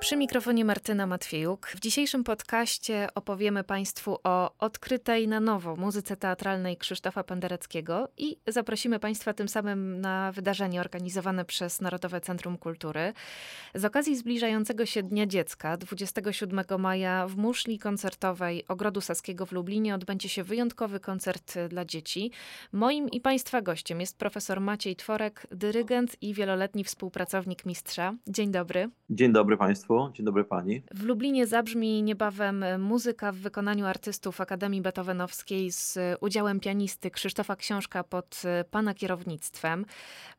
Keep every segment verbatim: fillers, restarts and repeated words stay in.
Przy mikrofonie Martyna Matwiejuk. W dzisiejszym podcaście opowiemy Państwu o odkrytej na nowo muzyce teatralnej Krzysztofa Pendereckiego i zaprosimy Państwa tym samym na wydarzenie organizowane przez Narodowe Centrum Kultury. Z okazji zbliżającego się Dnia Dziecka dwudziestego siódmego maja w Muszli Koncertowej Ogrodu Saskiego w Lublinie odbędzie się wyjątkowy koncert dla dzieci. Moim i Państwa gościem jest profesor Maciej Tworek, dyrygent i wieloletni współpracownik mistrza. Dzień dobry. Dzień dobry Państwu. Dzień dobry Pani. W Lublinie zabrzmi niebawem muzyka w wykonaniu artystów Akademii Beethovenowskiej z udziałem pianisty Krzysztofa Książka pod Pana kierownictwem.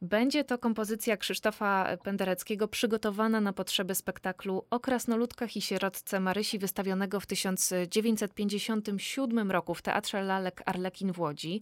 Będzie to kompozycja Krzysztofa Pendereckiego przygotowana na potrzeby spektaklu O krasnoludkach i sierotce Marysi wystawionego w tysiąc dziewięćset pięćdziesiątym siódmym roku w Teatrze Lalek Arlekin w Łodzi.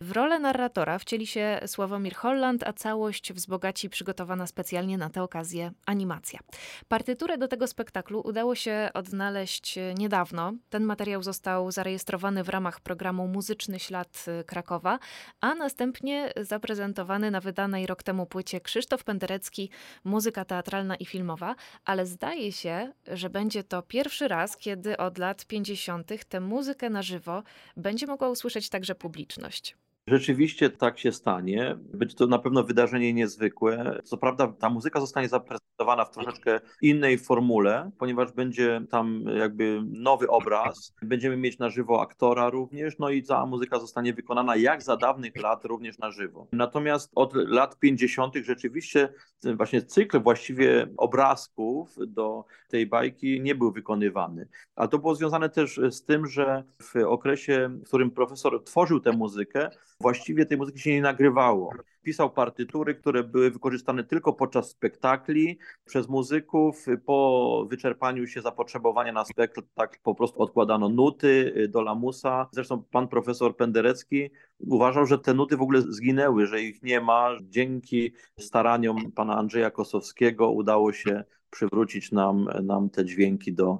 W rolę narratora wcieli się Sławomir Holland, a całość wzbogaci przygotowana specjalnie na tę okazję animacja. Partytura do tego spektaklu udało się odnaleźć niedawno. Ten materiał został zarejestrowany w ramach programu Muzyczny Ślad Krakowa, a następnie zaprezentowany na wydanej rok temu płycie Krzysztof Penderecki, muzyka teatralna i filmowa, ale zdaje się, że będzie to pierwszy raz, kiedy od lat pięćdziesiątych tę muzykę na żywo będzie mogła usłyszeć także publiczność. Rzeczywiście tak się stanie. Będzie to na pewno wydarzenie niezwykłe. Co prawda ta muzyka zostanie zaprezentowana w troszeczkę innej formule, ponieważ będzie tam jakby nowy obraz. Będziemy mieć na żywo aktora również, no i cała muzyka zostanie wykonana jak za dawnych lat również na żywo. Natomiast od lat pięćdziesiątych rzeczywiście ten właśnie cykl właściwie obrazków do tej bajki nie był wykonywany. A to było związane też z tym, że w okresie, w którym profesor tworzył tę muzykę, właściwie tej muzyki się nie nagrywało. Pisał partytury, które były wykorzystane tylko podczas spektakli przez muzyków. Po wyczerpaniu się zapotrzebowania na spektakl tak po prostu odkładano nuty do lamusa. Zresztą pan profesor Penderecki uważał, że te nuty w ogóle zginęły, że ich nie ma. Dzięki staraniom pana Andrzeja Kosowskiego udało się przywrócić nam, nam te dźwięki do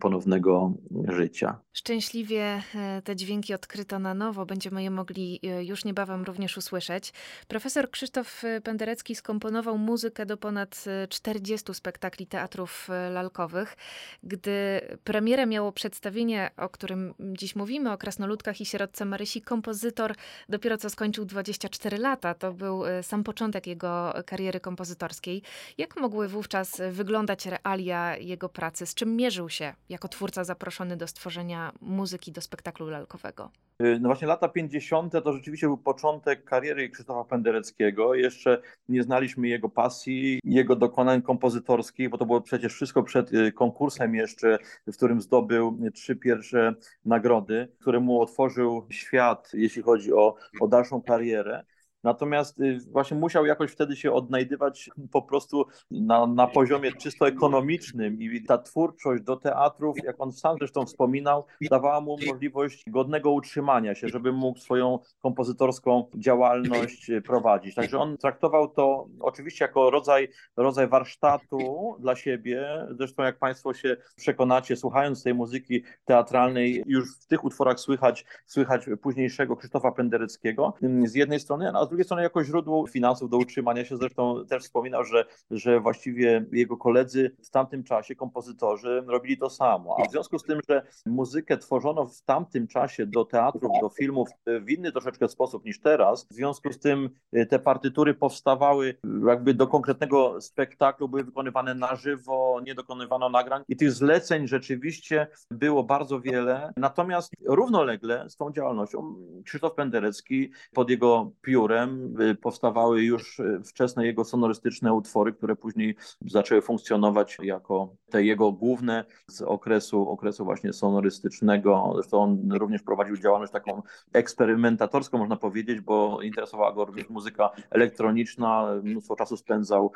ponownego życia. Szczęśliwie te dźwięki odkryto na nowo. Będziemy je mogli już niebawem również usłyszeć. Profesor Krzysztof Penderecki skomponował muzykę do ponad czterdziestu spektakli teatrów lalkowych. Gdy premierę miało przedstawienie, o którym dziś mówimy, o krasnoludkach i sierotce Marysi, kompozytor dopiero co skończył dwadzieścia cztery lata. To był sam początek jego kariery kompozytorskiej. Jak mogły wówczas wyglądać realia jego pracy? Z czym mierzył się jako twórca zaproszony do stworzenia muzyki do spektaklu lalkowego? No właśnie lata pięćdziesiąte to rzeczywiście był początek kariery Krzysztofa Pendereckiego. Jeszcze nie znaliśmy jego pasji, jego dokonań kompozytorskich, bo to było przecież wszystko przed konkursem jeszcze, w którym zdobył trzy pierwsze nagrody, któremu otworzył świat, jeśli chodzi o, o dalszą karierę. Natomiast właśnie musiał jakoś wtedy się odnajdywać po prostu na, na poziomie czysto ekonomicznym i ta twórczość do teatrów, jak on sam zresztą wspominał, dawała mu możliwość godnego utrzymania się, żeby mógł swoją kompozytorską działalność prowadzić. Także on traktował to oczywiście jako rodzaj, rodzaj warsztatu dla siebie. Zresztą jak Państwo się przekonacie, słuchając tej muzyki teatralnej, już w tych utworach słychać, słychać późniejszego Krzysztofa Pendereckiego z jednej strony, a z drugiej strony jako źródło finansów do utrzymania się. Zresztą też wspominał, że, że właściwie jego koledzy w tamtym czasie, kompozytorzy, robili to samo. A w związku z tym, że muzykę tworzono w tamtym czasie do teatrów, do filmów w inny troszeczkę sposób niż teraz, w związku z tym te partytury powstawały jakby do konkretnego spektaklu, były wykonywane na żywo, nie dokonywano nagrań i tych zleceń rzeczywiście było bardzo wiele. Natomiast równolegle z tą działalnością Krzysztof Penderecki pod jego piórem powstawały już wczesne jego sonorystyczne utwory, które później zaczęły funkcjonować jako te jego główne z okresu, okresu właśnie sonorystycznego. Zresztą on również prowadził działalność taką eksperymentatorską, można powiedzieć, bo interesowała go również muzyka elektroniczna, mnóstwo czasu spędzał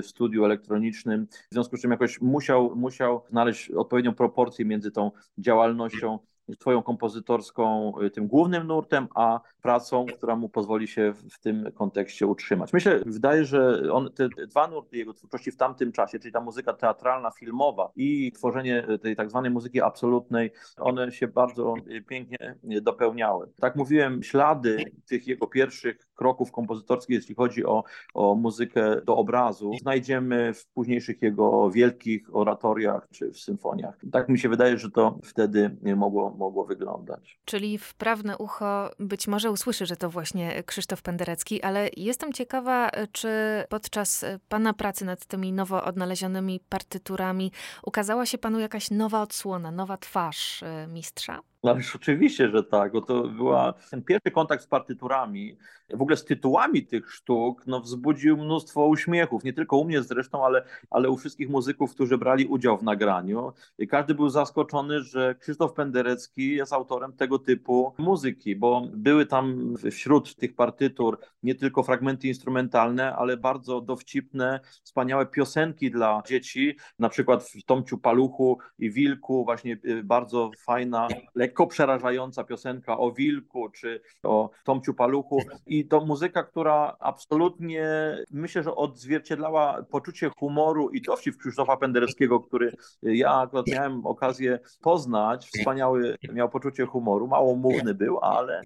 w studiu elektronicznym, w związku z czym jakoś musiał, musiał znaleźć odpowiednią proporcję między tą działalnością twoją kompozytorską tym głównym nurtem, a pracą, która mu pozwoli się w tym kontekście utrzymać. Myślę, wydaje, że on, te dwa nurty jego twórczości w tamtym czasie, czyli ta muzyka teatralna, filmowa i tworzenie tej tak zwanej muzyki absolutnej, one się bardzo pięknie dopełniały. Tak mówiłem, ślady tych jego pierwszych kroków kompozytorskich, jeśli chodzi o, o muzykę do obrazu, znajdziemy w późniejszych jego wielkich oratoriach czy w symfoniach. Tak mi się wydaje, że to wtedy mogło, mogło wyglądać. Czyli w prawne ucho być może usłyszy, że to właśnie Krzysztof Penderecki, ale jestem ciekawa, czy podczas pana pracy nad tymi nowo odnalezionymi partyturami ukazała się panu jakaś nowa odsłona, nowa twarz mistrza? Ależ oczywiście, że tak, bo to była ten pierwszy kontakt z partyturami, w ogóle z tytułami tych sztuk, no wzbudził mnóstwo uśmiechów, nie tylko u mnie zresztą, ale, ale u wszystkich muzyków, którzy brali udział w nagraniu. I każdy był zaskoczony, że Krzysztof Penderecki jest autorem tego typu muzyki, bo były tam wśród tych partytur nie tylko fragmenty instrumentalne, ale bardzo dowcipne, wspaniałe piosenki dla dzieci, na przykład w Tomciu Paluchu i Wilku, właśnie bardzo fajna lekcja, lekko przerażająca piosenka o wilku czy o Tomciu Paluchu i to muzyka, która absolutnie myślę, że odzwierciedlała poczucie humoru i dowcip Krzysztofa Pendereckiego, który ja akurat miałem okazję poznać. Wspaniały miał poczucie humoru, małomówny był, ale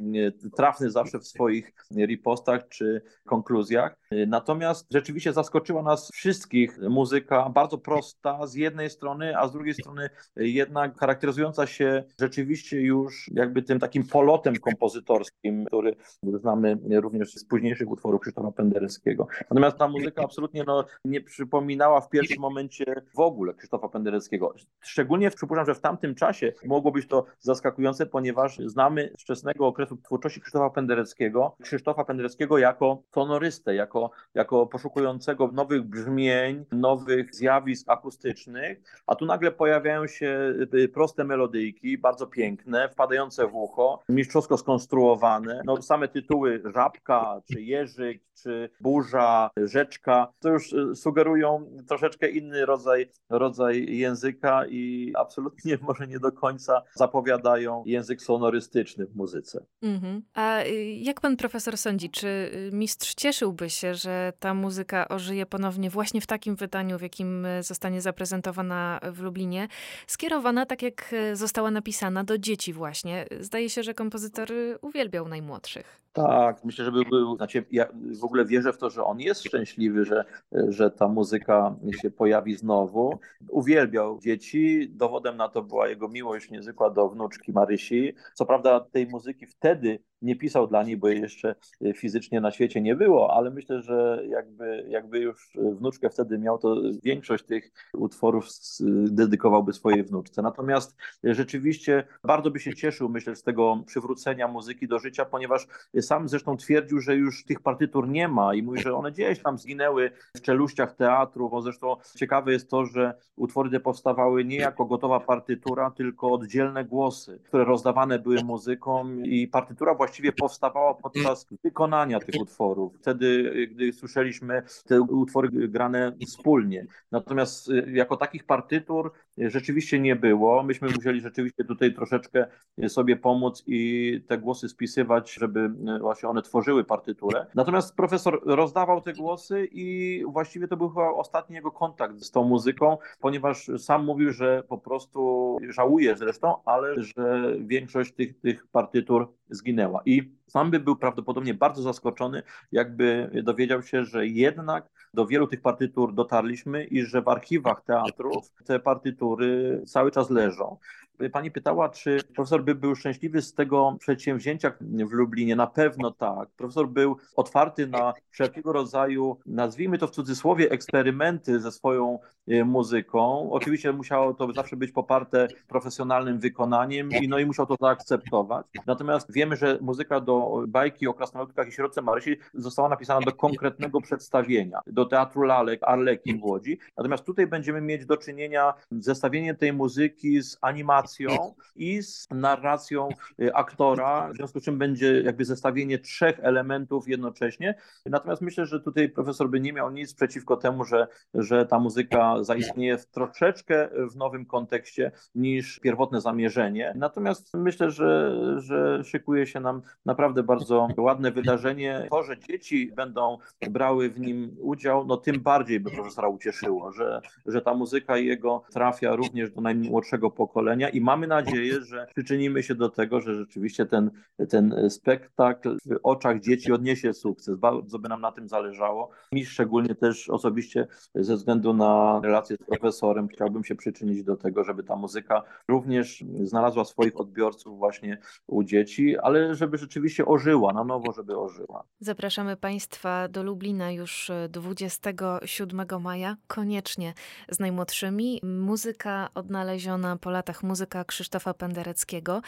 trafny zawsze w swoich ripostach czy konkluzjach. Natomiast rzeczywiście zaskoczyła nas wszystkich muzyka bardzo prosta z jednej strony, a z drugiej strony jednak charakteryzująca się rzeczywiście już jakby tym takim polotem kompozytorskim, który znamy również z późniejszych utworów Krzysztofa Pendereckiego. Natomiast ta muzyka absolutnie no, nie przypominała w pierwszym momencie w ogóle Krzysztofa Pendereckiego. Szczególnie przypuszczam, że w tamtym czasie mogło być to zaskakujące, ponieważ znamy z wczesnego okresu twórczości Krzysztofa Pendereckiego, Krzysztofa Pendereckiego jako sonorystę, jako, jako poszukującego nowych brzmień, nowych zjawisk akustycznych, a tu nagle pojawiają się proste melodyjki, bardzo piękne, wpadające w ucho, mistrzowsko skonstruowane. No, same tytuły Żabka, czy Jeżyk, czy Burza, Rzeczka, to już sugerują troszeczkę inny rodzaj, rodzaj języka i absolutnie może nie do końca zapowiadają język sonorystyczny w muzyce. Mm-hmm. A jak pan profesor sądzi, czy mistrz cieszyłby się, że ta muzyka ożyje ponownie właśnie w takim wydaniu, w jakim zostanie zaprezentowana w Lublinie, skierowana tak jak została napisana do dzieci właśnie. Zdaje się, że kompozytor uwielbiał najmłodszych. Tak, myślę, że był, znaczy ja w ogóle wierzę w to, że on jest szczęśliwy, że, że ta muzyka się pojawi znowu. Uwielbiał dzieci, dowodem na to była jego miłość niezwykła do wnuczki Marysi. Co prawda tej muzyki wtedy nie pisał dla niej, bo jej jeszcze fizycznie na świecie nie było, ale myślę, że jakby, jakby już wnuczkę wtedy miał, to większość tych utworów dedykowałby swojej wnuczce. Natomiast rzeczywiście bardzo by się cieszył, myślę, z tego przywrócenia muzyki do życia, ponieważ sam zresztą twierdził, że już tych partytur nie ma i mówi, że one gdzieś tam zginęły w czeluściach teatru, bo zresztą ciekawe jest to, że utwory te powstawały nie jako gotowa partytura, tylko oddzielne głosy, które rozdawane były muzykom i partytura właśnie właściwie powstawała podczas wykonania tych utworów, wtedy, gdy słyszeliśmy te utwory grane wspólnie. Natomiast jako takich partytur rzeczywiście nie było. Myśmy musieli rzeczywiście tutaj troszeczkę sobie pomóc i te głosy spisywać, żeby właśnie one tworzyły partyturę. Natomiast profesor rozdawał te głosy i właściwie to był chyba ostatni jego kontakt z tą muzyką, ponieważ sam mówił, że po prostu żałuje zresztą, ale że większość tych, tych partytur zginęła. I sam by był prawdopodobnie bardzo zaskoczony, jakby dowiedział się, że jednak do wielu tych partytur dotarliśmy i że w archiwach teatrów te partytury cały czas leżą. Pani pytała, czy profesor by był szczęśliwy z tego przedsięwzięcia w Lublinie? Na pewno tak. Profesor był otwarty na wszelkiego rodzaju, nazwijmy to w cudzysłowie, eksperymenty ze swoją muzyką. Oczywiście musiało to zawsze być poparte profesjonalnym wykonaniem i, no i musiał to zaakceptować. Natomiast wiemy, że muzyka do bajki o krasnoludkach i sierotce Marysi została napisana do konkretnego przedstawienia, do Teatru Lalek Arlekin w Łodzi. Natomiast tutaj będziemy mieć do czynienia z zestawieniem tej muzyki z animacją, narracją i z narracją aktora, w związku z czym będzie jakby zestawienie trzech elementów jednocześnie. Natomiast myślę, że tutaj profesor by nie miał nic przeciwko temu, że, że ta muzyka zaistnieje w troszeczkę w nowym kontekście niż pierwotne zamierzenie. Natomiast myślę, że, że szykuje się nam naprawdę bardzo ładne wydarzenie. To, że dzieci będą brały w nim udział, no tym bardziej by profesora ucieszyło, że, że ta muzyka jego trafia również do najmłodszego pokolenia i mamy nadzieję, że przyczynimy się do tego, że rzeczywiście ten, ten spektakl w oczach dzieci odniesie sukces. Bardzo by nam na tym zależało. Mi szczególnie też osobiście ze względu na relację z profesorem chciałbym się przyczynić do tego, żeby ta muzyka również znalazła swoich odbiorców właśnie u dzieci, ale żeby rzeczywiście ożyła, na nowo, żeby ożyła. Zapraszamy Państwa do Lublina już dwudziestego siódmego maja. Koniecznie z najmłodszymi. Muzyka odnaleziona po latach, muzyka Krzysztofa Pendereckiego.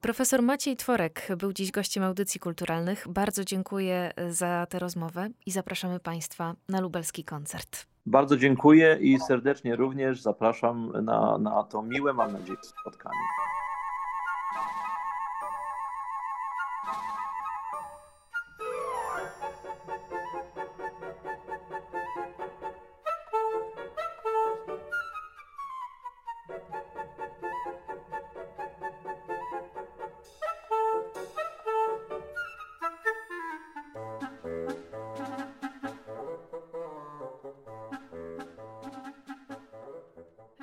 Profesor Maciej Tworek był dziś gościem Audycji Kulturalnych. Bardzo dziękuję za tę rozmowę i zapraszamy Państwa na lubelski koncert. Bardzo dziękuję i serdecznie również zapraszam na, na to miłe, mam nadzieję, spotkanie.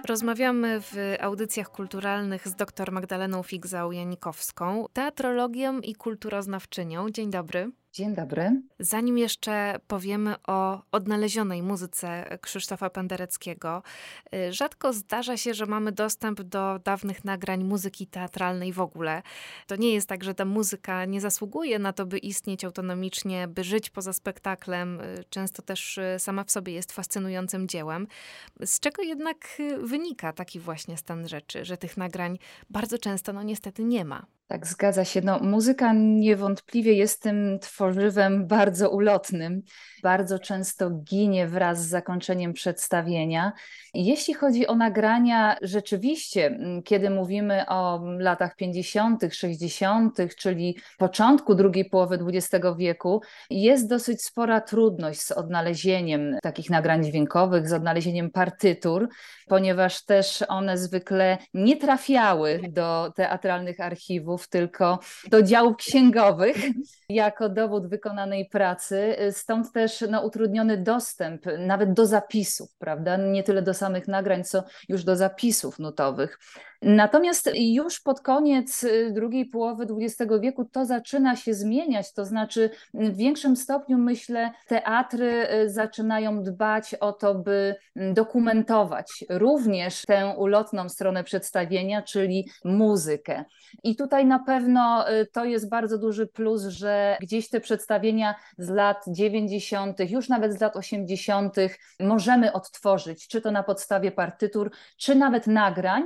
Rozmawiamy w audycjach kulturalnych z dr Magdaleną Figzał-Janikowską, teatrologiem i kulturoznawczynią. Dzień dobry. Dzień dobry. Zanim jeszcze powiemy o odnalezionej muzyce Krzysztofa Pendereckiego, rzadko zdarza się, że mamy dostęp do dawnych nagrań muzyki teatralnej w ogóle. To nie jest tak, że ta muzyka nie zasługuje na to, by istnieć autonomicznie, by żyć poza spektaklem. Często też sama w sobie jest fascynującym dziełem. Z czego jednak wynika taki właśnie stan rzeczy, że tych nagrań bardzo często no niestety nie ma. Tak, zgadza się. No, muzyka niewątpliwie jest tym tworzywem bardzo ulotnym. Bardzo często ginie wraz z zakończeniem przedstawienia. Jeśli chodzi o nagrania, rzeczywiście, kiedy mówimy o latach pięćdziesiątych, sześćdziesiątych, czyli początku drugiej połowy dwudziestego wieku, jest dosyć spora trudność z odnalezieniem takich nagrań dźwiękowych, z odnalezieniem partytur, ponieważ też one zwykle nie trafiały do teatralnych archiwów, tylko do działów księgowych jako dowód wykonanej pracy, stąd też no, utrudniony dostęp nawet do zapisów, prawda? Nie tyle do samych nagrań, co już do zapisów nutowych. Natomiast już pod koniec drugiej połowy dwudziestego wieku to zaczyna się zmieniać, to znaczy w większym stopniu, myślę, teatry zaczynają dbać o to, by dokumentować również tę ulotną stronę przedstawienia, czyli muzykę. I tutaj na pewno to jest bardzo duży plus, że gdzieś te przedstawienia z lat dziewięćdziesiątych, już nawet z lat osiemdziesiątych możemy odtworzyć, czy to na podstawie partytur, czy nawet nagrań.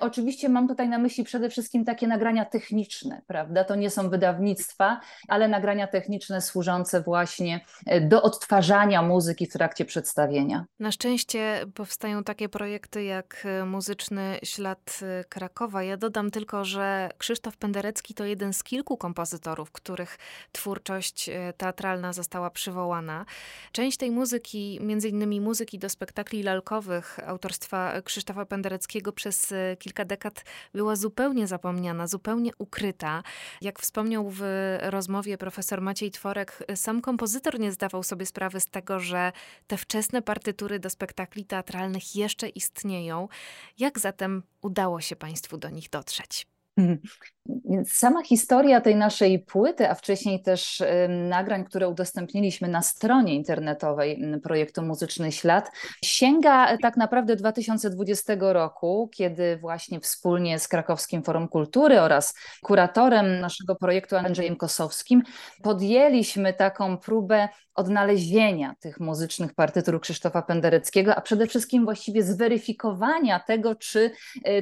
Oczywiście mam tutaj na myśli przede wszystkim takie nagrania techniczne, prawda? To nie są wydawnictwa, ale nagrania techniczne służące właśnie do odtwarzania muzyki w trakcie przedstawienia. Na szczęście powstają takie projekty jak Muzyczny Ślad Krakowa. Ja dodam tylko, że Krzysztof Penderecki to jeden z kilku kompozytorów, których twórczość teatralna została przywołana. Część tej muzyki, między innymi muzyki do spektakli lalkowych autorstwa Krzysztofa Pendereckiego, przez kilka dekad była zupełnie zapomniana, zupełnie ukryta. Jak wspomniał w rozmowie profesor Maciej Tworek, sam kompozytor nie zdawał sobie sprawy z tego, że te wczesne partytury do spektakli teatralnych jeszcze istnieją. Jak zatem udało się Państwu do nich dotrzeć? Sama historia tej naszej płyty, a wcześniej też nagrań, które udostępniliśmy na stronie internetowej projektu Muzyczny Ślad, sięga tak naprawdę dwa tysiące dwudziestego roku, kiedy właśnie wspólnie z Krakowskim Forum Kultury oraz kuratorem naszego projektu Andrzejem Kosowskim podjęliśmy taką próbę odnalezienia tych muzycznych partytur Krzysztofa Pendereckiego, a przede wszystkim właściwie zweryfikowania tego, czy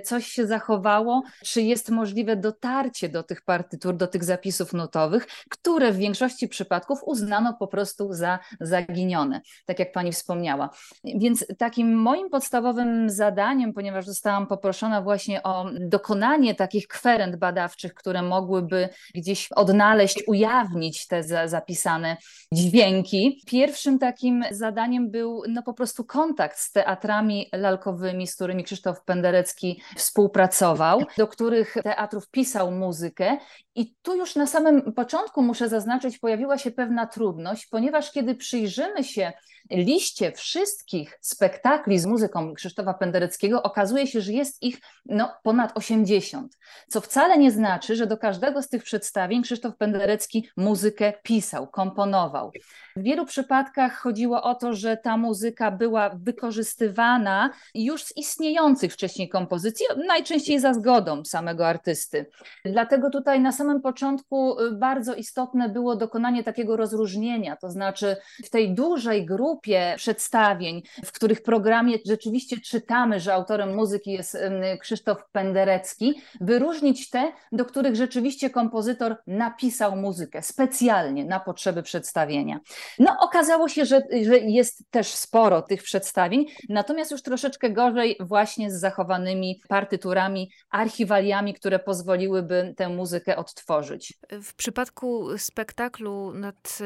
coś się zachowało, czy jest możliwe dotarcie do tych partytur, do tych zapisów nutowych, które w większości przypadków uznano po prostu za zaginione, tak jak pani wspomniała. Więc takim moim podstawowym zadaniem, ponieważ zostałam poproszona właśnie o dokonanie takich kwerend badawczych, które mogłyby gdzieś odnaleźć, ujawnić te za- zapisane dźwięki, pierwszym takim zadaniem był no po prostu kontakt z teatrami lalkowymi, z którymi Krzysztof Penderecki współpracował, do których teatrów pisał muzykę. I tu już na samym początku, muszę zaznaczyć, pojawiła się pewna trudność, ponieważ kiedy przyjrzymy się liście wszystkich spektakli z muzyką Krzysztofa Pendereckiego, okazuje się, że jest ich no, ponad osiemdziesiąt, co wcale nie znaczy, że do każdego z tych przedstawień Krzysztof Penderecki muzykę pisał, komponował. W wielu przypadkach chodziło o to, że ta muzyka była wykorzystywana już z istniejących wcześniej kompozycji, najczęściej za zgodą samego artysty. Dlatego tutaj na samym początku bardzo istotne było dokonanie takiego rozróżnienia, to znaczy w tej dużej grupie przedstawień, w których programie rzeczywiście czytamy, że autorem muzyki jest Krzysztof Penderecki, wyróżnić te, do których rzeczywiście kompozytor napisał muzykę specjalnie na potrzeby przedstawienia. No okazało się, że, że jest też sporo tych przedstawień, natomiast już troszeczkę gorzej właśnie z zachowanymi partyturami, archiwaliami, które pozwoliłyby tę muzykę odtworzyć. W przypadku spektaklu, nad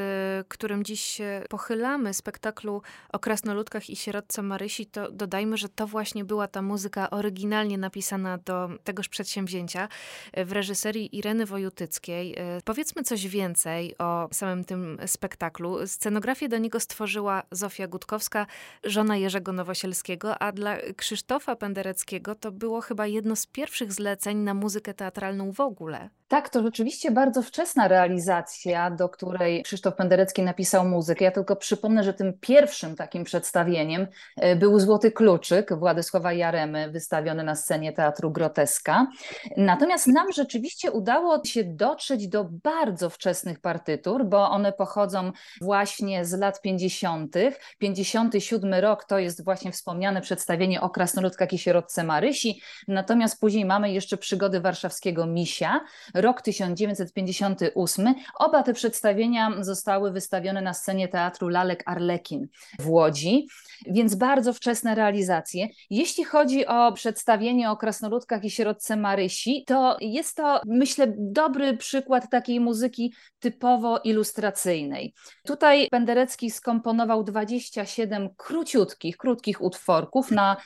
którym dziś się pochylamy, spektaklu o krasnoludkach i sierotce Marysi, to dodajmy, że to właśnie była ta muzyka oryginalnie napisana do tegoż przedsięwzięcia w reżyserii Ireny Wojutyckiej. Powiedzmy coś więcej o samym tym spektaklu. Scenografię do niego stworzyła Zofia Gutkowska, żona Jerzego Nowosielskiego, a dla Krzysztofa Pendereckiego to było chyba jedno z pierwszych zleceń na muzykę teatralną w ogóle. Tak, to rzeczywiście bardzo wczesna realizacja, do której Krzysztof Penderecki napisał muzykę. Ja tylko przypomnę, że tym pierwszym takim przedstawieniem był Złoty Kluczyk Władysława Jaremy, wystawiony na scenie Teatru Groteska. Natomiast nam rzeczywiście udało się dotrzeć do bardzo wczesnych partytur, bo one pochodzą właśnie z lat pięćdziesiątych. pięćdziesiąty siódmy rok to jest właśnie wspomniane przedstawienie o krasnoludkach i sierotce Marysi, natomiast później mamy jeszcze Przygody warszawskiego misia, rok tysiąc dziewięćset pięćdziesiąty ósmy. Oba te przedstawienia zostały wystawione na scenie Teatru Lalek Arlekin w Łodzi, więc bardzo wczesne realizacje. Jeśli chodzi o przedstawienie o krasnoludkach i sierotce Marysi, to jest to, myślę, dobry przykład takiej muzyki typowo ilustracyjnej. Tutaj Penderecki skomponował dwadzieścia siedem króciutkich, krótkich utworków na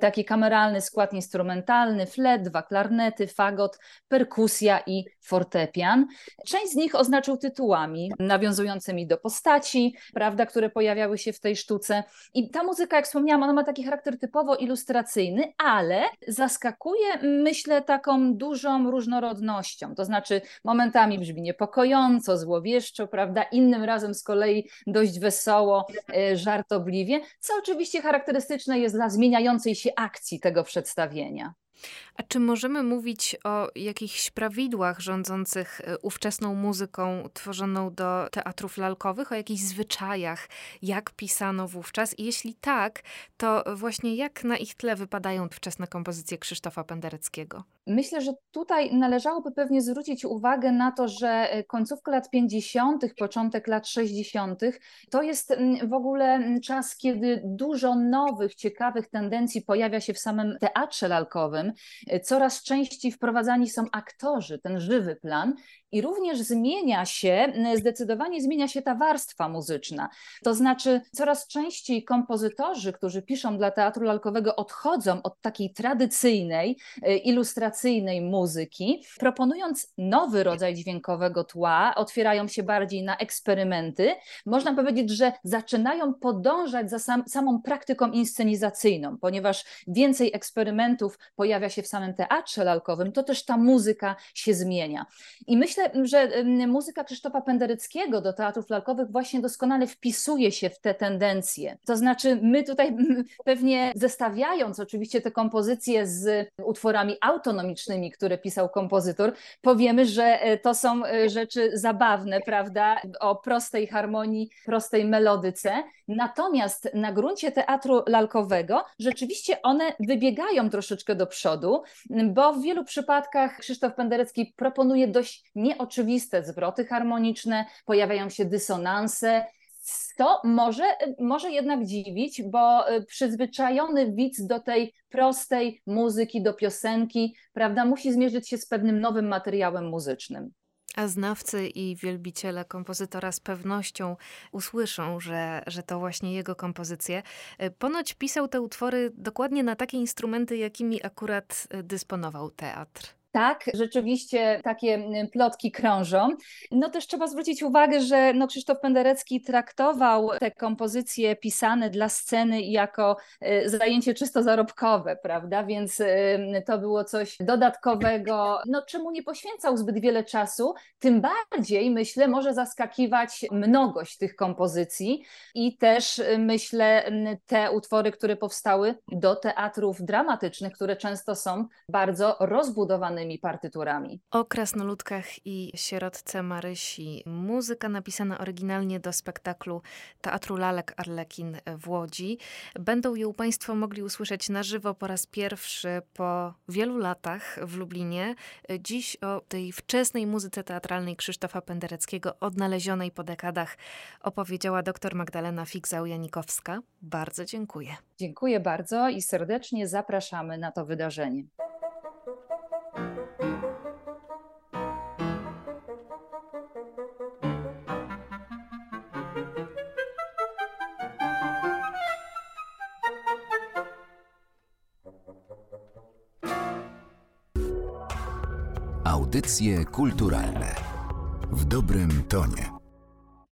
taki kameralny skład instrumentalny, flet, dwa klarnety, fagot, perkusja i fortepian. Część z nich oznaczył tytułami nawiązującymi do postaci, prawda, które pojawiały się w tej sztuce. I ta muzyka, jak wspomniałam, ona ma taki charakter typowo ilustracyjny, ale zaskakuje, myślę, taką dużą różnorodnością. To znaczy momentami brzmi niepokojąco, złowieszczo, prawda, innym razem z kolei dość wesoło, żartobliwie, co oczywiście charakterystyczne jest dla zmieniającej się akcji tego przedstawienia. A czy możemy mówić o jakichś prawidłach rządzących ówczesną muzyką tworzoną do teatrów lalkowych, o jakichś zwyczajach, jak pisano wówczas? I jeśli tak, to właśnie jak na ich tle wypadają wczesne kompozycje Krzysztofa Pendereckiego? Myślę, że tutaj należałoby pewnie zwrócić uwagę na to, że końcówka lat pięćdziesiątych, początek lat sześćdziesiątych to jest w ogóle czas, kiedy dużo nowych, ciekawych tendencji pojawia się w samym teatrze lalkowym. Coraz częściej wprowadzani są aktorzy, ten żywy plan i również zmienia się, zdecydowanie zmienia się ta warstwa muzyczna. To znaczy coraz częściej kompozytorzy, którzy piszą dla teatru lalkowego, odchodzą od takiej tradycyjnej, ilustracyjnej muzyki, proponując nowy rodzaj dźwiękowego tła, otwierają się bardziej na eksperymenty. Można powiedzieć, że zaczynają podążać za sam, samą praktyką inscenizacyjną, ponieważ więcej eksperymentów pojawia się w samym teatrze lalkowym, to też ta muzyka się zmienia. I myślę, że muzyka Krzysztofa Pendereckiego do teatrów lalkowych właśnie doskonale wpisuje się w te tendencje. To znaczy my tutaj pewnie zestawiając oczywiście te kompozycje z utworami autonomicznymi, gastronomicznymi, które pisał kompozytor, powiemy, że to są rzeczy zabawne, prawda, o prostej harmonii, prostej melodyce. Natomiast na gruncie teatru lalkowego rzeczywiście one wybiegają troszeczkę do przodu, bo w wielu przypadkach Krzysztof Penderecki proponuje dość nieoczywiste zwroty harmoniczne, pojawiają się dysonanse. To może, może jednak dziwić, bo przyzwyczajony widz do tej prostej muzyki, do piosenki, prawda, musi zmierzyć się z pewnym nowym materiałem muzycznym. A znawcy i wielbiciele kompozytora z pewnością usłyszą, że, że to właśnie jego kompozycje. Ponoć pisał te utwory dokładnie na takie instrumenty, jakimi akurat dysponował teatr. Tak, rzeczywiście takie plotki krążą. No też trzeba zwrócić uwagę, że no Krzysztof Penderecki traktował te kompozycje pisane dla sceny jako zajęcie czysto zarobkowe, prawda? Więc to było coś dodatkowego, no czemu nie poświęcał zbyt wiele czasu. Tym bardziej, myślę, może zaskakiwać mnogość tych kompozycji i też, myślę, te utwory, które powstały do teatrów dramatycznych, które często są bardzo rozbudowane partyturami. O krasnoludkach i sierotce Marysi. Muzyka napisana oryginalnie do spektaklu Teatru Lalek Arlekin w Łodzi. Będą ją Państwo mogli usłyszeć na żywo po raz pierwszy po wielu latach w Lublinie. Dziś o tej wczesnej muzyce teatralnej Krzysztofa Pendereckiego, odnalezionej po dekadach, opowiedziała doktor Magdalena Figzał-Janikowska. Bardzo dziękuję. Dziękuję bardzo i serdecznie zapraszamy na to wydarzenie. Audycje kulturalne w dobrym tonie.